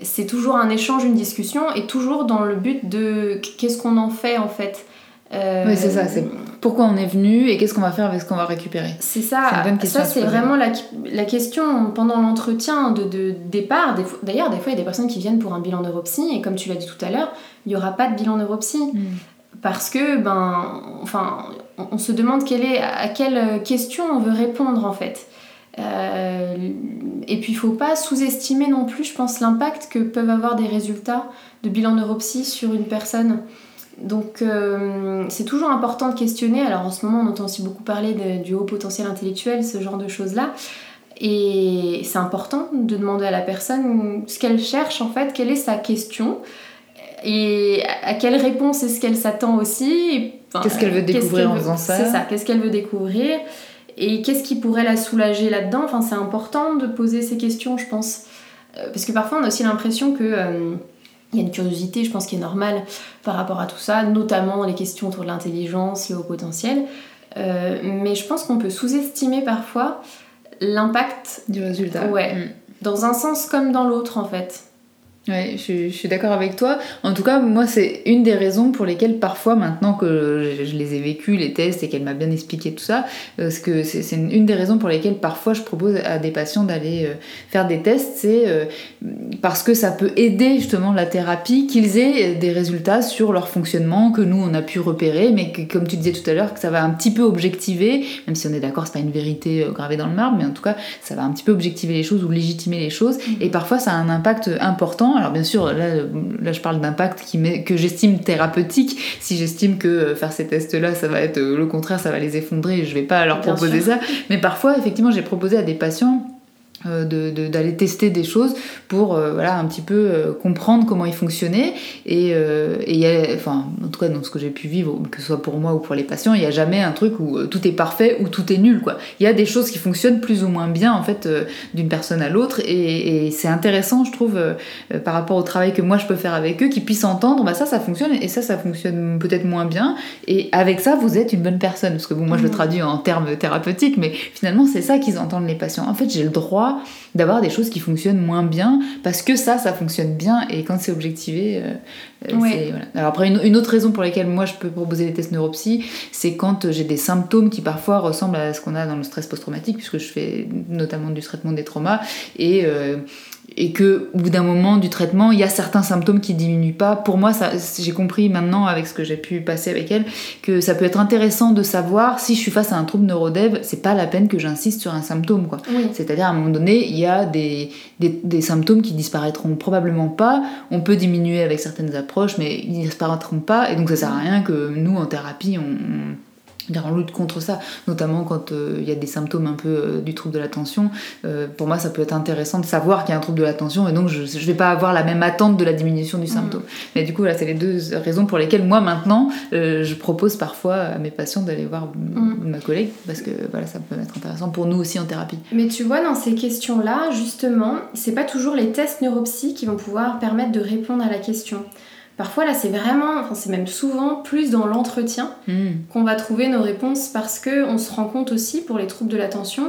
C'est toujours un échange, une discussion, et toujours dans le but de qu'est-ce qu'on en fait en fait. Euh, oui, c'est ça, c'est pourquoi on est venu et qu'est-ce qu'on va faire avec ce qu'on va récupérer. C'est ça, c'est une bonne question, ça c'est vraiment la, la question pendant l'entretien de, de départ. Des, d'ailleurs, des fois, il y a des personnes qui viennent pour un bilan neuropsy et comme tu l'as dit tout à l'heure, il n'y aura pas de bilan neuropsy. Mm. Parce que, ben, enfin, on, on se demande quelle est, à quelle question on veut répondre en fait. Euh, et puis il ne faut pas sous-estimer non plus, je pense, l'impact que peuvent avoir des résultats de bilan neuropsy sur une personne. Donc euh, c'est toujours important de questionner. Alors en ce moment on entend aussi beaucoup parler de, du haut potentiel intellectuel, ce genre de choses là, et c'est important de demander à la personne ce qu'elle cherche en fait, quelle est sa question et à quelle réponse est-ce qu'elle s'attend aussi, enfin, qu'est-ce qu'elle veut découvrir qu'elle veut, en faisant ça, c'est ça, qu'est-ce qu'elle veut découvrir et qu'est-ce qui pourrait la soulager là-dedans. Enfin c'est important de poser ces questions, je pense, parce que parfois on a aussi l'impression que euh, il y a une curiosité, je pense, qui est normale par rapport à tout ça, notamment les questions autour de l'intelligence, le haut potentiel. Euh, mais je pense qu'on peut sous-estimer parfois l'impact du résultat. Ouais, mmh. Dans un sens comme dans l'autre, en fait. Ouais, je, je suis d'accord avec toi. En tout cas, moi, c'est une des raisons pour lesquelles parfois, maintenant que je, je les ai vécues, les tests, et qu'elle m'a bien expliqué tout ça, parce que c'est, c'est une des raisons pour lesquelles parfois je propose à des patients d'aller euh, faire des tests, c'est euh, parce que ça peut aider justement la thérapie, qu'ils aient des résultats sur leur fonctionnement que nous on a pu repérer, mais que, comme tu disais tout à l'heure, que ça va un petit peu objectiver, même si on est d'accord, c'est pas une vérité euh, gravée dans le marbre, mais en tout cas, ça va un petit peu objectiver les choses ou légitimer les choses, et parfois ça a un impact important. Alors bien sûr, là, là je parle d'impact qui m'est, que j'estime thérapeutique. Si j'estime que faire ces tests-là, ça va être le contraire, ça va les effondrer, je vais pas leur proposer ça. Mais parfois, effectivement, j'ai proposé à des patients euh, de, de, d'aller tester des choses pour euh, voilà, un petit peu euh, comprendre comment ils fonctionnaient. Et, euh, et y a, enfin, en tout cas, dans ce que j'ai pu vivre, que ce soit pour moi ou pour les patients, il n'y a jamais un truc où tout est parfait ou tout est nul, quoi. Il y a des choses qui fonctionnent plus ou moins bien, en fait, euh, d'une personne à l'autre. Et, et c'est intéressant, je trouve, euh, euh, par rapport au travail que moi je peux faire avec eux, qu'ils puissent entendre, bah ça, ça fonctionne, et ça, ça fonctionne peut-être moins bien. Et avec ça, vous êtes une bonne personne. Parce que bon, moi, je le traduis en termes thérapeutiques, mais finalement, c'est ça qu'ils entendent, les patients. En fait, j'ai le droit d'avoir des choses qui fonctionnent moins bien parce que ça, ça fonctionne bien, et quand c'est objectivé, euh, ouais. c'est, voilà. Alors après, une, une autre raison pour laquelle moi je peux proposer les tests neuropsy, c'est quand j'ai des symptômes qui parfois ressemblent à ce qu'on a dans le stress post-traumatique, puisque je fais notamment du traitement des traumas, et euh, et que au bout d'un moment du traitement, il y a certains symptômes qui diminuent pas. Pour moi, ça, j'ai compris maintenant avec ce que j'ai pu passer avec elle, que ça peut être intéressant de savoir si je suis face à un trouble neurodev, c'est pas la peine que j'insiste sur un symptôme, quoi. Oui. C'est-à-dire, à un moment donné, il y a des, des, des symptômes qui disparaîtront probablement pas. On peut diminuer avec certaines approches, mais ils disparaîtront pas. Et donc ça sert à rien que nous, en thérapie, on... en lutte contre ça, notamment quand il euh, y a des symptômes un peu euh, du trouble de l'attention. Euh, pour moi, ça peut être intéressant de savoir qu'il y a un trouble de l'attention, et donc je ne vais pas avoir la même attente de la diminution du symptôme. Mmh. Mais du coup, là, c'est les deux raisons pour lesquelles moi, maintenant, euh, je propose parfois à mes patients d'aller voir mmh. ma collègue, parce que voilà, ça peut être intéressant pour nous aussi en thérapie. Mais tu vois, dans ces questions-là, justement, c'est pas toujours les tests neuropsy qui vont pouvoir permettre de répondre à la question. Parfois, là, c'est vraiment, enfin, c'est même souvent plus dans l'entretien mmh. qu'on va trouver nos réponses, parce qu'on se rend compte aussi, pour les troubles de l'attention,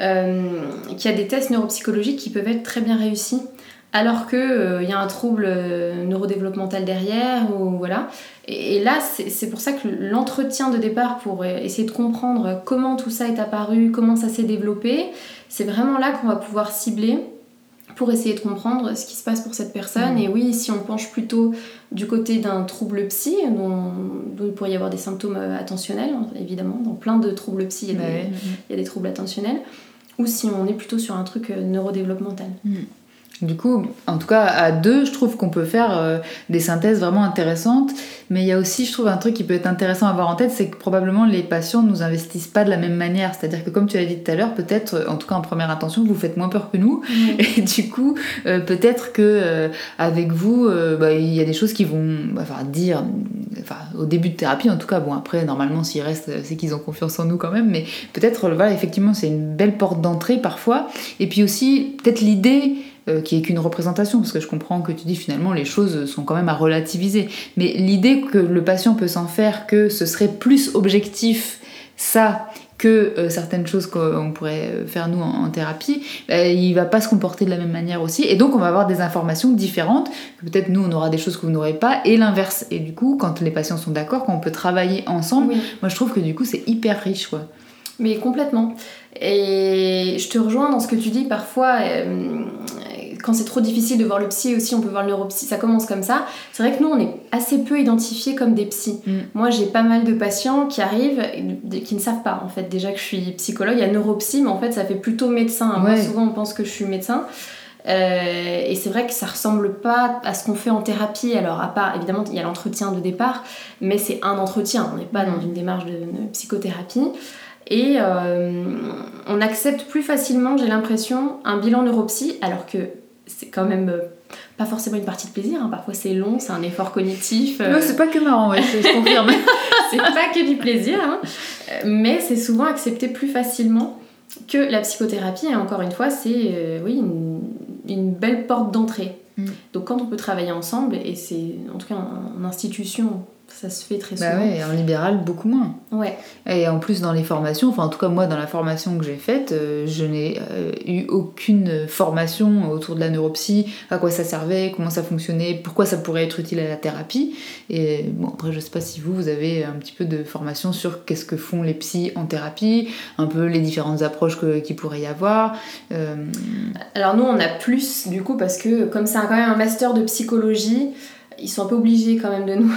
euh, qu'il y a des tests neuropsychologiques qui peuvent être très bien réussis, alors qu'il euh, y a un trouble neurodéveloppemental derrière, ou voilà. Et, et là, c'est, c'est pour ça que l'entretien de départ, pour essayer de comprendre comment tout ça est apparu, comment ça s'est développé, c'est vraiment là qu'on va pouvoir cibler, pour essayer de comprendre ce qui se passe pour cette personne. Mmh. Et oui, si on penche plutôt du côté d'un trouble psy, dont, dont il pourrait y avoir des symptômes attentionnels, évidemment, dans plein de troubles psy, il y a, bah des, ouais. il y a des troubles attentionnels, ou si on est plutôt sur un truc neurodéveloppemental. Mmh. Du coup, en tout cas, à deux, je trouve qu'on peut faire euh, des synthèses vraiment intéressantes. Mais il y a aussi, je trouve, un truc qui peut être intéressant à avoir en tête, c'est que probablement les patients ne nous investissent pas de la même manière. C'est-à-dire que, comme tu l'as dit tout à l'heure, peut-être, en tout cas en première intention, vous faites moins peur que nous. Mmh. Et du coup, euh, peut-être que euh, avec vous, euh, bah, il y a des choses qui vont, bah, enfin, dire, enfin, au début de thérapie, en tout cas, bon, après, normalement, s'ils restent, c'est qu'ils ont confiance en nous quand même. Mais peut-être, voilà, effectivement, c'est une belle porte d'entrée parfois. Et puis aussi, peut-être l'idée. Euh, qui est qu'une représentation, parce que je comprends que tu dis finalement les choses sont quand même à relativiser, mais l'idée que le patient peut s'en faire que ce serait plus objectif ça que euh, certaines choses qu'on pourrait faire nous en, en thérapie, bah, il va pas se comporter de la même manière aussi, et donc on va avoir des informations différentes, que peut-être nous on aura des choses que vous n'aurez pas, et l'inverse. Et du coup, quand les patients sont d'accord, quand on peut travailler ensemble, oui. Moi je trouve que du coup c'est hyper riche, quoi. Mais complètement. Et je te rejoins dans ce que tu dis, parfois euh, quand c'est trop difficile de voir le psy aussi, on peut voir le neuropsy, ça commence comme ça. C'est vrai que nous on est assez peu identifiés comme des psys. Mm. Moi j'ai pas mal de patients qui arrivent et qui ne savent pas en fait déjà que je suis psychologue. Il y a neuropsy, mais en fait ça fait plutôt médecin. Moi ouais. Souvent on pense que je suis médecin. Euh, et c'est vrai que ça ressemble pas à ce qu'on fait en thérapie. Alors à part évidemment il y a l'entretien de départ, mais c'est un entretien, on n'est pas dans une démarche de, de psychothérapie. Et euh, on accepte plus facilement, j'ai l'impression, un bilan neuropsy, alors que c'est quand même euh, pas forcément une partie de plaisir, hein. Parfois c'est long, c'est un effort cognitif. Euh... Non, c'est pas que marrant, ouais, je confirme. C'est pas que du plaisir, hein. Mais c'est souvent accepté plus facilement que la psychothérapie. Et encore une fois, c'est euh, oui, une, une belle porte d'entrée. Mm. Donc quand on peut travailler ensemble, et c'est en tout cas en, en institution... Ça se fait très souvent. Bah ouais, en libéral, beaucoup moins. Ouais. Et en plus, dans les formations, enfin en tout cas moi, dans la formation que j'ai faite, euh, je n'ai euh, eu aucune formation autour de la neuropsy, à quoi ça servait, comment ça fonctionnait, pourquoi ça pourrait être utile à la thérapie. Et bon, après, je sais pas si vous, vous avez un petit peu de formation sur qu'est-ce que font les psys en thérapie, un peu les différentes approches que, qu'il pourrait y avoir. Euh... Alors nous, on a plus, du coup, parce que comme c'est quand même un master de psychologie, ils sont un peu obligés quand même de nous,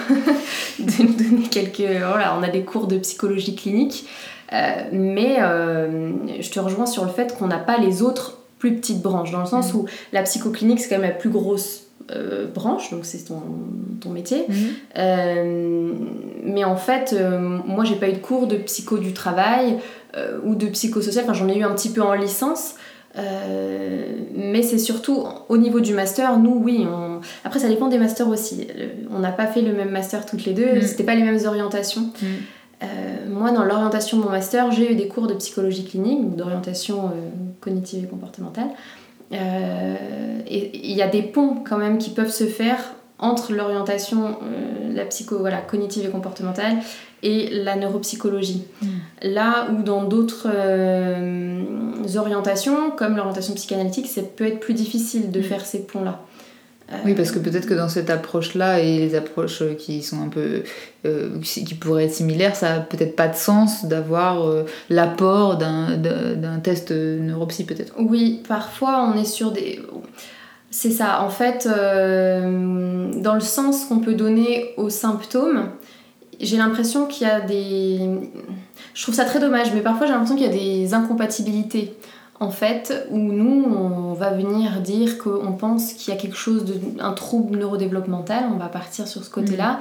de nous donner quelques... Voilà, on a des cours de psychologie clinique, euh, mais euh, je te rejoins sur le fait qu'on n'a pas les autres plus petites branches, dans le sens mmh. où la psychoclinique, c'est quand même la plus grosse euh, branche, donc c'est ton, ton métier. Mmh. Euh, mais en fait, euh, moi, j'ai pas eu de cours de psycho du travail euh, ou de psychosocial, enfin, j'en ai eu un petit peu en licence, Euh, mais c'est surtout au niveau du master, nous oui on... après ça dépend des masters aussi, on n'a pas fait le même master toutes les deux, mmh. c'était pas les mêmes orientations. Mmh. euh, moi dans l'orientation de mon master j'ai eu des cours de psychologie clinique, donc d'orientation euh, cognitive et comportementale, euh, et il y a des ponts quand même qui peuvent se faire entre l'orientation euh, la psycho voilà, cognitive et comportementale et la neuropsychologie. Mmh. Là où dans d'autres euh, orientations, comme l'orientation psychanalytique, ça peut être plus difficile de mmh. faire ces ponts-là. Euh... Oui, parce que peut-être que dans cette approche-là et les approches qui sont un peu... Euh, qui pourraient être similaires, ça n'a peut-être pas de sens d'avoir euh, l'apport d'un, d'un test neuropsy, peut-être. Oui, parfois on est sur des... C'est ça, en fait, euh, dans le sens qu'on peut donner aux symptômes, j'ai l'impression qu'il y a des... Je trouve ça très dommage, mais parfois j'ai l'impression qu'il y a des incompatibilités, en fait, où nous, on va venir dire qu'on pense qu'il y a quelque chose, de... un trouble neurodéveloppemental, on va partir sur ce côté-là.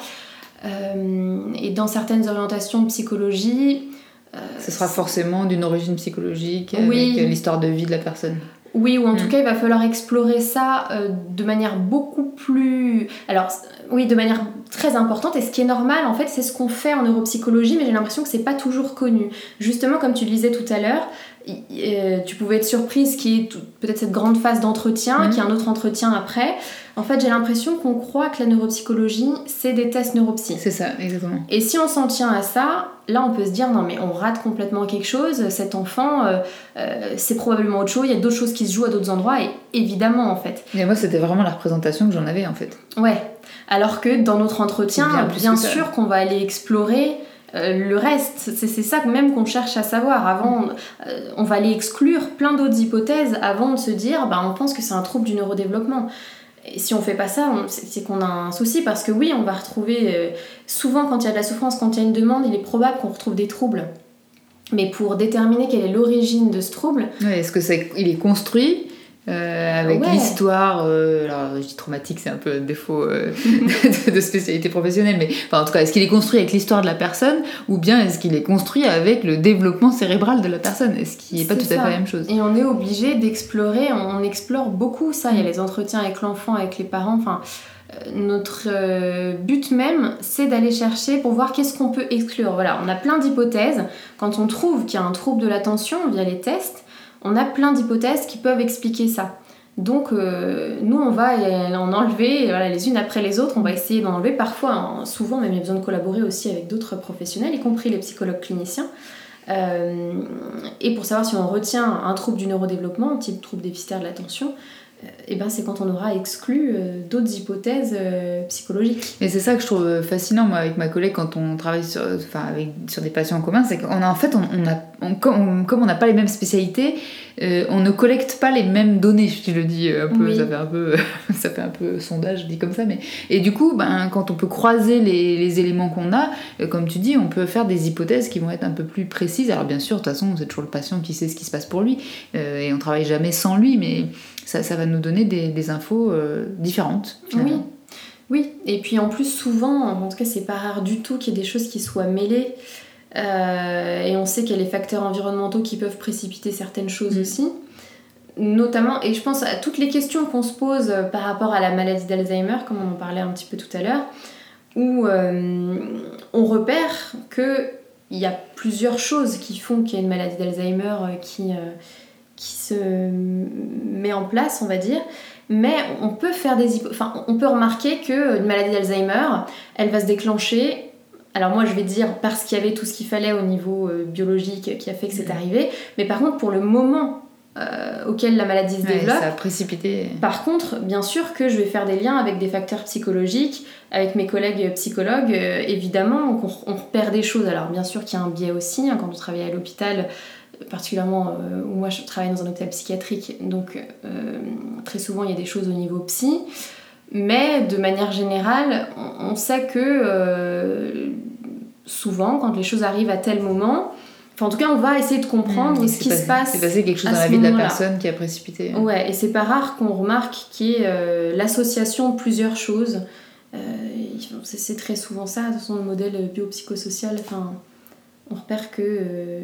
Mmh. Euh, et dans certaines orientations de psychologie... Euh, ce sera forcément d'une origine psychologique, avec oui. l'histoire de vie de la personne. Oui, ou en mmh. tout cas, il va falloir explorer ça euh, de manière beaucoup plus... Alors, oui, de manière très importante. Et ce qui est normal, en fait, c'est ce qu'on fait en neuropsychologie, mais j'ai l'impression que c'est pas toujours connu. Justement, comme tu le disais tout à l'heure, euh, tu pouvais être surprise qu'il y ait tout, peut-être cette grande phase d'entretien, mmh. qu'il y ait un autre entretien après. En fait, j'ai l'impression qu'on croit que la neuropsychologie, c'est des tests neuropsy. C'est ça, exactement. Et si on s'en tient à ça... Là, on peut se dire, non, mais on rate complètement quelque chose. Cet enfant, euh, euh, c'est probablement autre chose. Il y a d'autres choses qui se jouent à d'autres endroits. Et évidemment, en fait. Mais moi, c'était vraiment la représentation que j'en avais, en fait. Ouais. Alors que dans notre entretien, bien, bien sûr qu'on va aller explorer euh, le reste. C'est, c'est ça même qu'on cherche à savoir. Avant, mm. euh, on va aller exclure plein d'autres hypothèses avant de se dire, bah, on pense que c'est un trouble du neurodéveloppement. Et si on fait pas ça, on, c'est, c'est qu'on a un souci, parce que oui, on va retrouver... Euh, souvent, quand il y a de la souffrance, quand il y a une demande, il est probable qu'on retrouve des troubles. Mais pour déterminer quelle est l'origine de ce trouble... Ouais, est-ce que c'est, il est construit euh, avec ouais. l'histoire... Euh, alors, je dis traumatique, c'est un peu un défaut euh, de, de spécialité professionnelle, mais enfin, en tout cas, est-ce qu'il est construit avec l'histoire de la personne, ou bien est-ce qu'il est construit avec le développement cérébral de la personne ? Est-ce qu'il n'est pas tout ça. à fait la même chose ? Et on est obligé d'explorer, on, on explore beaucoup ça. Il y a les entretiens avec l'enfant, avec les parents, enfin... Notre euh, but même, c'est d'aller chercher pour voir qu'est-ce qu'on peut exclure. Voilà, on a plein d'hypothèses. Quand on trouve qu'il y a un trouble de l'attention via les tests, on a plein d'hypothèses qui peuvent expliquer ça. Donc, euh, nous, on va en enlever voilà, les unes après les autres. On va essayer d'en enlever parfois, hein, souvent, même il y a besoin de collaborer aussi avec d'autres professionnels, y compris les psychologues cliniciens, Euh, et pour savoir si on retient un trouble du neurodéveloppement, type trouble déficitaire de l'attention, euh, et ben c'est quand on aura exclu euh, d'autres hypothèses euh, psychologiques. Et c'est ça que je trouve fascinant, moi, avec ma collègue, quand on travaille sur, enfin, avec, sur des patients en commun, c'est qu'en en fait, on, on a, on, comme, on, comme on n'a pas les mêmes spécialités, euh, on ne collecte pas les mêmes données, je le dis un peu, oui. ça fait un peu, ça fait un peu sondage, je dis comme ça, mais et du coup, ben, quand on peut croiser les, les éléments qu'on a, euh, comme tu dis, on peut faire des hypothèses qui vont être un peu plus précises. Alors bien sûr, de toute façon, c'est toujours le patient qui sait ce qui se passe pour lui, euh, et on travaille jamais sans lui, mais ça, ça va nous donner des, des infos euh, différentes, finalement. Oui. oui, et puis en plus, souvent, en tout cas, c'est pas rare du tout qu'il y ait des choses qui soient mêlées. Euh, et on sait qu'il y a les facteurs environnementaux qui peuvent précipiter certaines choses mmh. aussi, notamment, et je pense à toutes les questions qu'on se pose par rapport à la maladie d'Alzheimer, comme on en parlait un petit peu tout à l'heure, où euh, on repère que il y a plusieurs choses qui font qu'il y a une maladie d'Alzheimer qui, euh, qui se met en place, on va dire. Mais on peut faire des, enfin, on peut remarquer qu'une maladie d'Alzheimer, elle va se déclencher. Alors moi je vais dire parce qu'il y avait tout ce qu'il fallait au niveau euh, biologique qui a fait que c'est mmh. arrivé, mais par contre pour le moment euh, auquel la maladie se développe, ouais, ça a précipité. Par contre, bien sûr que je vais faire des liens avec des facteurs psychologiques, avec mes collègues psychologues, euh, évidemment on, on repère des choses. Alors bien sûr qu'il y a un biais aussi, hein, quand on travaille à l'hôpital, particulièrement euh, où moi je travaille dans un hôpital psychiatrique, donc euh, très souvent il y a des choses au niveau psy. Mais de manière générale, on sait que euh, souvent, quand les choses arrivent à tel moment, enfin en tout cas, on va essayer de comprendre mmh, ce qui passé, se passe. C'est passé quelque chose dans la vie de la personne qui a précipité. Hein. Ouais, et c'est pas rare qu'on remarque qu'il y ait euh, l'association de plusieurs choses. Euh, c'est, c'est très souvent ça, de toute façon, le modèle biopsychosocial. Enfin, on repère que euh,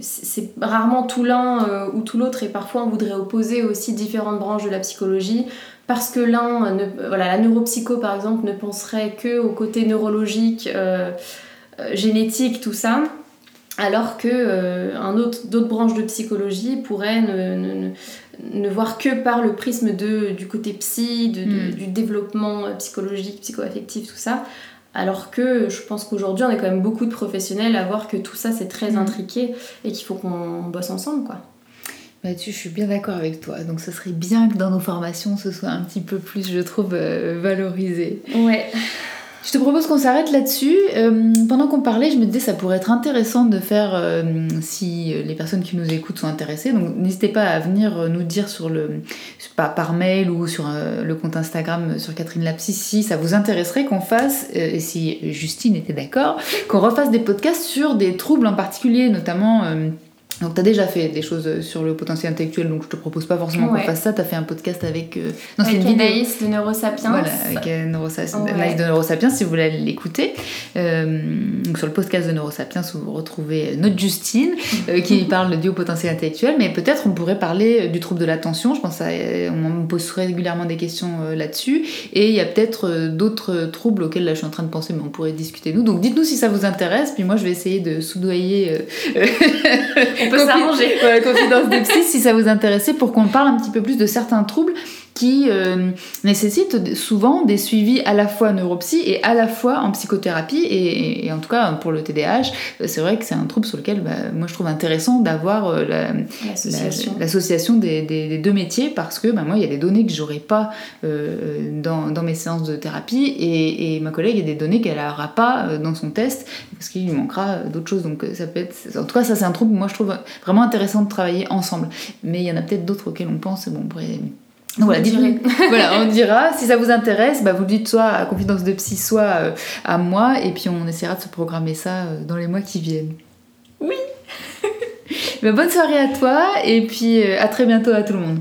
c'est rarement tout l'un euh, ou tout l'autre, et parfois on voudrait opposer aussi différentes branches de la psychologie. Parce que l'un, ne, voilà, la neuropsycho par exemple, ne penserait que au côté neurologique, euh, euh, génétique, tout ça, alors que euh, un autre, d'autres branches de psychologie pourraient ne, ne, ne voir que par le prisme de, du côté psy, de, de, mm. du développement psychologique, psycho-affectif, tout ça. Alors que je pense qu'aujourd'hui, on est quand même beaucoup de professionnels à voir que tout ça, c'est très mm. intriqué et qu'il faut qu'on bosse ensemble, quoi. Là-dessus, je suis bien d'accord avec toi. Donc, ça serait bien que dans nos formations, ce soit un petit peu plus, je trouve, euh, valorisé. Ouais. Je te propose qu'on s'arrête là-dessus. Euh, pendant qu'on parlait, je me disais ça pourrait être intéressant de faire, euh, si les personnes qui nous écoutent sont intéressées, donc n'hésitez pas à venir nous dire sur le, pas, par mail ou sur euh, le compte Instagram sur Catherine Lapsy, si ça vous intéresserait qu'on fasse, euh, et si Justine était d'accord, qu'on refasse des podcasts sur des troubles en particulier, notamment... Euh, Donc t'as déjà fait des choses sur le potentiel intellectuel, donc je te propose pas forcément ouais. qu'on fasse ça. T'as fait un podcast avec euh... non, avec Anaïs de Neurosapiens. Voilà, avec Neurosa... ouais. Anaïs de Neurosapiens, si vous voulez l'écouter. Euh, donc sur le podcast de Neurosapiens, où vous retrouvez notre Justine euh, qui parle du haut potentiel intellectuel, mais peut-être on pourrait parler du trouble de l'attention. Je pense à, on me pose régulièrement des questions euh, là-dessus, et il y a peut-être euh, d'autres troubles auxquels là je suis en train de penser, mais on pourrait discuter nous. Donc dites-nous si ça vous intéresse, puis moi je vais essayer de soudoyer. Euh... On peut Confi- s'arranger. Ouais, Confidences de Psy, si ça vous intéressait, pour qu'on parle un petit peu plus de certains troubles qui euh, nécessitent souvent des suivis à la fois en neuropsy et à la fois en psychothérapie. Et, et en tout cas, pour le T D A H, c'est vrai que c'est un trouble sur lequel bah, moi je trouve intéressant d'avoir euh, la, l'association, la, l'association des, des, des deux métiers, parce que bah, moi, il y a des données que j'aurais pas euh, dans, dans mes séances de thérapie, et, et ma collègue, il y a des données qu'elle n'aura pas euh, dans son test, parce qu'il lui manquera d'autres choses. Donc ça peut être... En tout cas, ça, c'est un trouble, moi, je trouve vraiment intéressant de travailler ensemble. Mais il y en a peut-être d'autres auxquels on pense. Bon, on pourrait... Donc voilà, dites-nous, voilà, on dira. Si ça vous intéresse, bah vous le dites soit à Confidences de Psy, soit à moi, et puis on essaiera de se programmer ça dans les mois qui viennent. Oui. Bah bonne soirée à toi, et puis à très bientôt à tout le monde.